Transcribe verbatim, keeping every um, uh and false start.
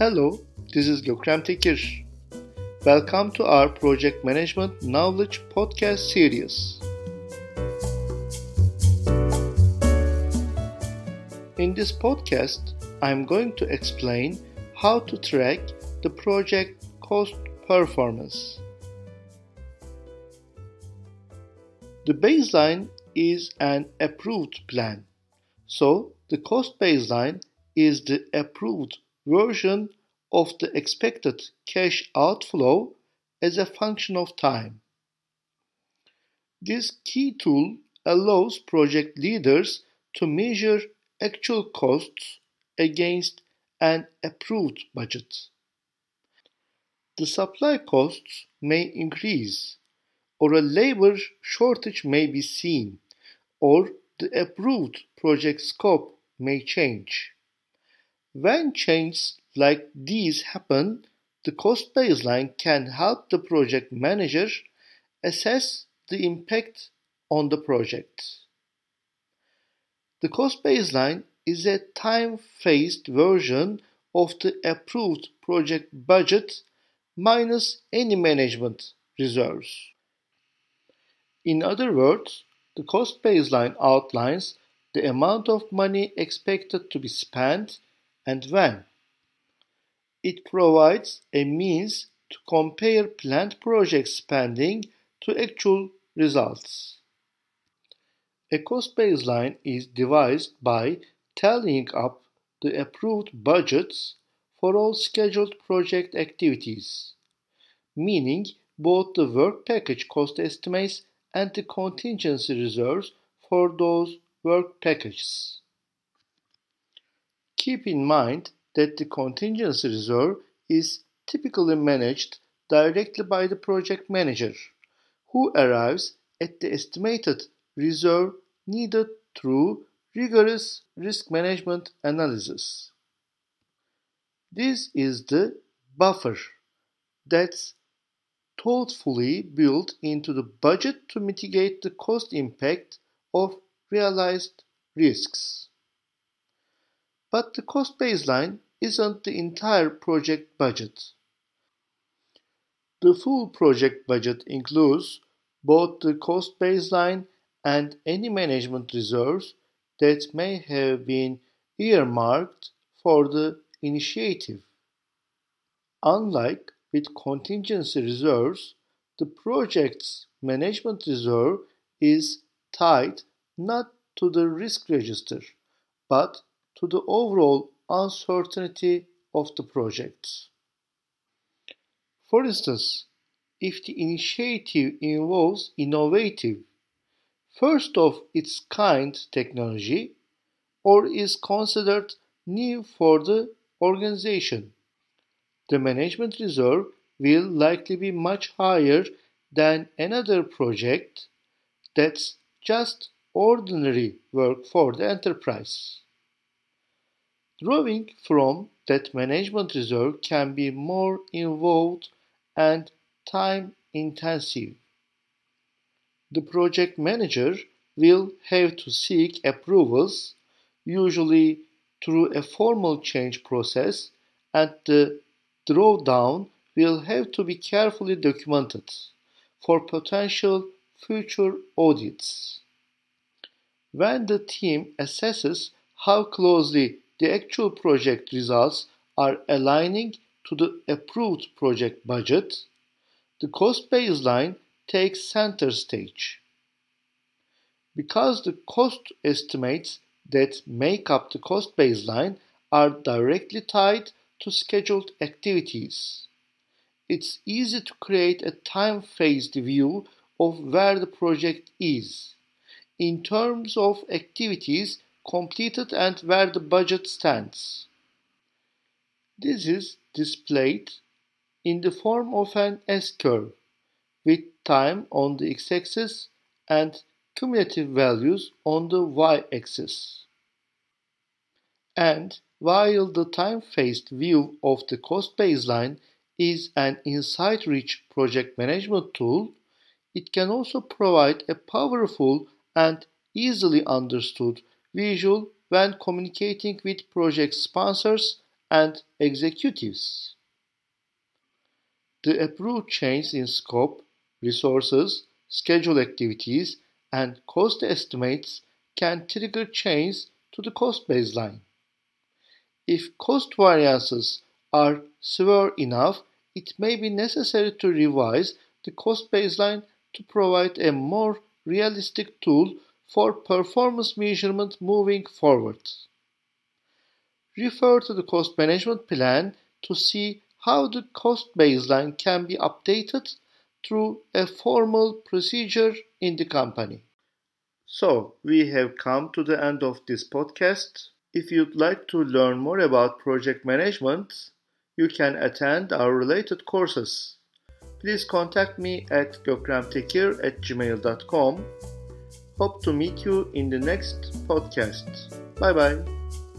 Hello, this is Gökhan Tekir. Welcome to our Project Management Knowledge Podcast series. In this podcast, I am going to explain how to track the project cost performance. The baseline is an approved plan. So, the cost baseline is the approved version of the expected cash outflow as a function of time. This key tool allows project leaders to measure actual costs against an approved budget. The supply costs may increase, or a labor shortage may be seen, or the approved project scope may change. When changes like these happen, the cost baseline can help the project manager assess the impact on the project. The cost baseline is a time-phased version of the approved project budget minus any management reserves. In other words, the cost baseline outlines the amount of money expected to be spent and when. It provides a means to compare planned project spending to actual results. A cost baseline is devised by tallying up the approved budgets for all scheduled project activities, meaning both the work package cost estimates and the contingency reserves for those work packages. Keep in mind that the contingency reserve is typically managed directly by the project manager, who arrives at the estimated reserve needed through rigorous risk management analysis. This is the buffer that's thoughtfully built into the budget to mitigate the cost impact of realized risks. But the cost baseline isn't the entire project budget. The full project budget includes both the cost baseline and any management reserves that may have been earmarked for the initiative. Unlike with contingency reserves, the project's management reserve is tied not to the risk register, but to the overall uncertainty of the project. For instance, if the initiative involves innovative, first of its kind technology, or is considered new for the organization, the management reserve will likely be much higher than another project that's just ordinary work for the enterprise. Drawing from that management reserve can be more involved and time-intensive. The project manager will have to seek approvals, usually through a formal change process, and the drawdown will have to be carefully documented for potential future audits. When the team assesses how closely the actual project results are aligning to the approved project budget, the cost baseline takes center stage. Because the cost estimates that make up the cost baseline are directly tied to scheduled activities, it's easy to create a time-phased view of where the project is in terms of activities completed and where the budget stands. This is displayed in the form of an S-curve with time on the x-axis and cumulative values on the y-axis. And while the time-phased view of the cost baseline is an insight-rich project management tool, it can also provide a powerful and easily understood visual when communicating with project sponsors and executives. The approach changes in scope, resources, schedule activities, and cost estimates can trigger changes to the cost baseline. If cost variances are severe enough, it may be necessary to revise the cost baseline to provide a more realistic tool for performance measurement moving forward. Refer to the cost management plan to see how the cost baseline can be updated through a formal procedure in the company. So, we have come to the end of this podcast. If you'd like to learn more about project management, you can attend our related courses. Please contact me at gökhan tekir at gmail dot com. Hope to meet you in the next podcast. Bye bye.